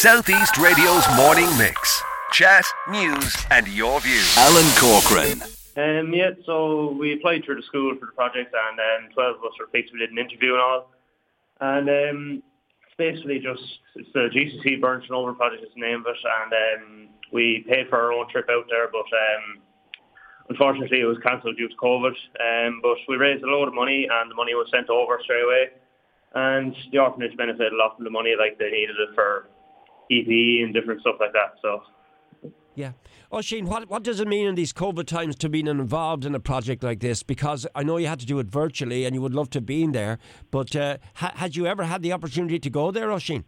Southeast Radio's morning mix. Chat, news and your views. Alan Corcoran. So we applied through the school for the project, and 12 of us were picked. We did an interview and all. And it's basically just, it's the GCC Burnshanover project is the name of it, and we paid for our own trip out there, but unfortunately it was cancelled due to COVID. But we raised a load of money, and the money was sent over straight away. And the orphanage benefited a lot from the money, like they needed it for EPE and different stuff like that. So, yeah. Oisín, what does it mean in these COVID times to being involved in a project like this? Because I know you had to do it virtually and you would love to have been there, but had you ever had the opportunity to go there, Oisín?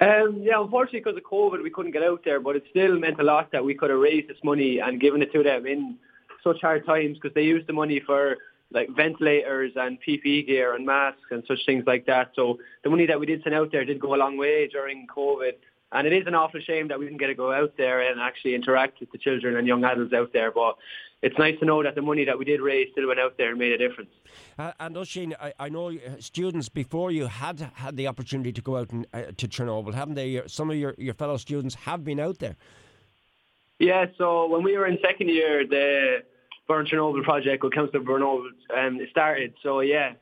Yeah, unfortunately because of COVID we couldn't get out there, but it still meant a lot that we could have raised this money and given it to them in such hard times, because they used the money for like ventilators and PPE gear and masks and such things like that. So the money that we did send out there did go a long way during COVID. And it is an awful shame that we didn't get to go out there and actually interact with the children and young adults out there. But it's nice to know that the money that we did raise still went out there and made a difference. And Oisín, I know students before you had the opportunity to go out and, to Chernobyl, haven't they? Some of your fellow students have been out there. Yeah, so when we were in second year, the Burnt Chernobyl project with Council of Burnt it started. So, yeah,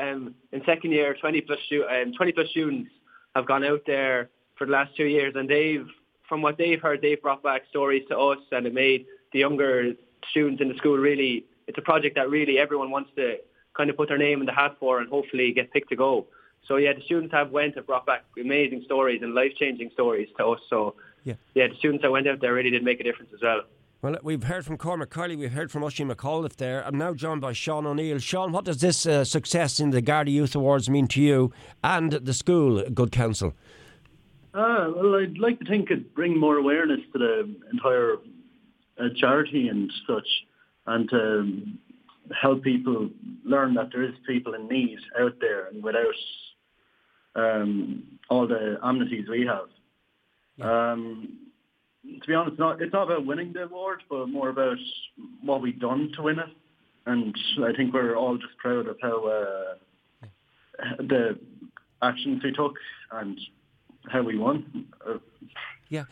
in second year, 20 plus students have gone out there for the last 2 years, and they've, from what they've heard, they've brought back stories to us, and it made the younger students in the school really, it's a project that really everyone wants to kind of put their name in the hat for and hopefully get picked to go. So yeah, the students have brought back amazing stories and life-changing stories to us. So yeah, the students that went out there really did make a difference as well. Well, we've heard from Cormac Curley, we've heard from O'Shea McAuliffe there. I'm now joined by Sean O'Neill. Sean, what does this success in the Garda Youth Awards mean to you and the school, Good Counsel? Well, I'd like to think it'd bring more awareness to the entire charity and such, and to help people learn that there is people in need out there, and without all the amenities we have. Yeah. To be honest, it's not about winning the award, but more about what we've done to win it. And I think we're all just proud of how the actions we took and how we won. Yeah.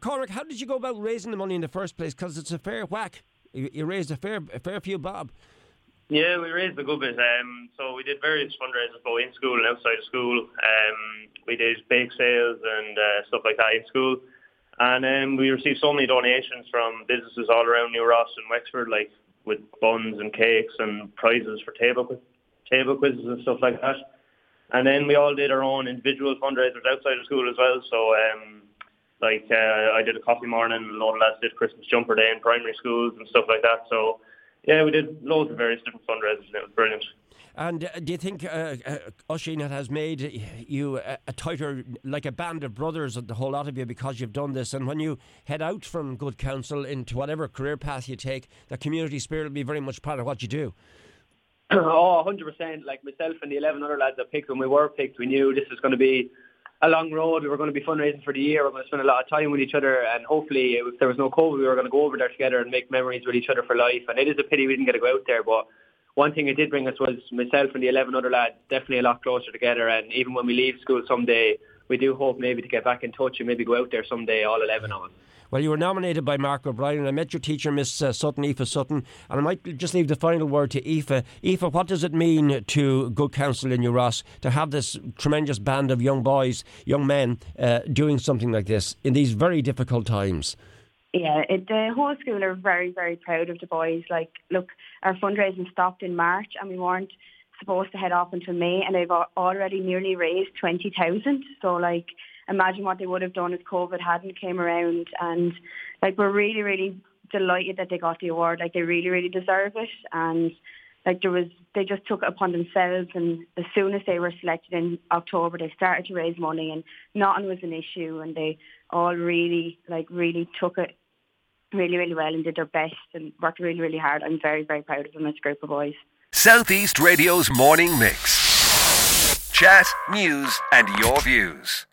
Cormac, how did you go about raising the money in the first place? Because it's a fair whack. You raised a fair few bob. Yeah, we raised a good bit. So we did various fundraisers both in school and outside of school. We did bake sales and stuff like that in school. And we received so many donations from businesses all around New Ross and Wexford, like with buns and cakes and prizes for table quizzes and stuff like that. And then we all did our own individual fundraisers outside of school as well. So, I did a coffee morning, and a lot of lads did Christmas jumper day in primary schools and stuff like that. So, yeah, we did loads of various different fundraisers, and it was brilliant. And do you think, Oisín, it has made you a tighter, like a band of brothers, the whole lot of you, because you've done this? And when you head out from Good Counsel into whatever career path you take, the community spirit will be very much part of what you do. Oh, 100%. Like myself and the 11 other lads that picked, when we were picked, we knew this was going to be a long road. We were going to be fundraising for the year. We were going to spend a lot of time with each other, and hopefully, if there was no COVID, we were going to go over there together and make memories with each other for life. And it is a pity we didn't get to go out there, but one thing it did bring us was myself and the 11 other lads definitely a lot closer together. And even when we leave school someday, we do hope maybe to get back in touch and maybe go out there someday, all 11 of us. Well, you were nominated by Mark O'Brien, and I met your teacher, Miss Sutton, Aoife Sutton, and I might just leave the final word to Aoife. Aoife, what does it mean to Good Counsel in New Ross to have this tremendous band of young boys, young men, doing something like this in these very difficult times? Yeah, the whole school are very, very proud of the boys. Like, look, our fundraising stopped in March, and we weren't supposed to head off until May, and they've already nearly raised 20,000. So, like, imagine what they would have done if COVID hadn't came around. And like, we're really, really delighted that they got the award. Like, they really, really deserve it. And like, they just took it upon themselves, and as soon as they were selected in October, they started to raise money, and nothing was an issue, and they all really took it really, really well and did their best and worked really, really hard. I'm very, very proud of them as a group of boys. Southeast Radio's morning mix. Chat, news and your views.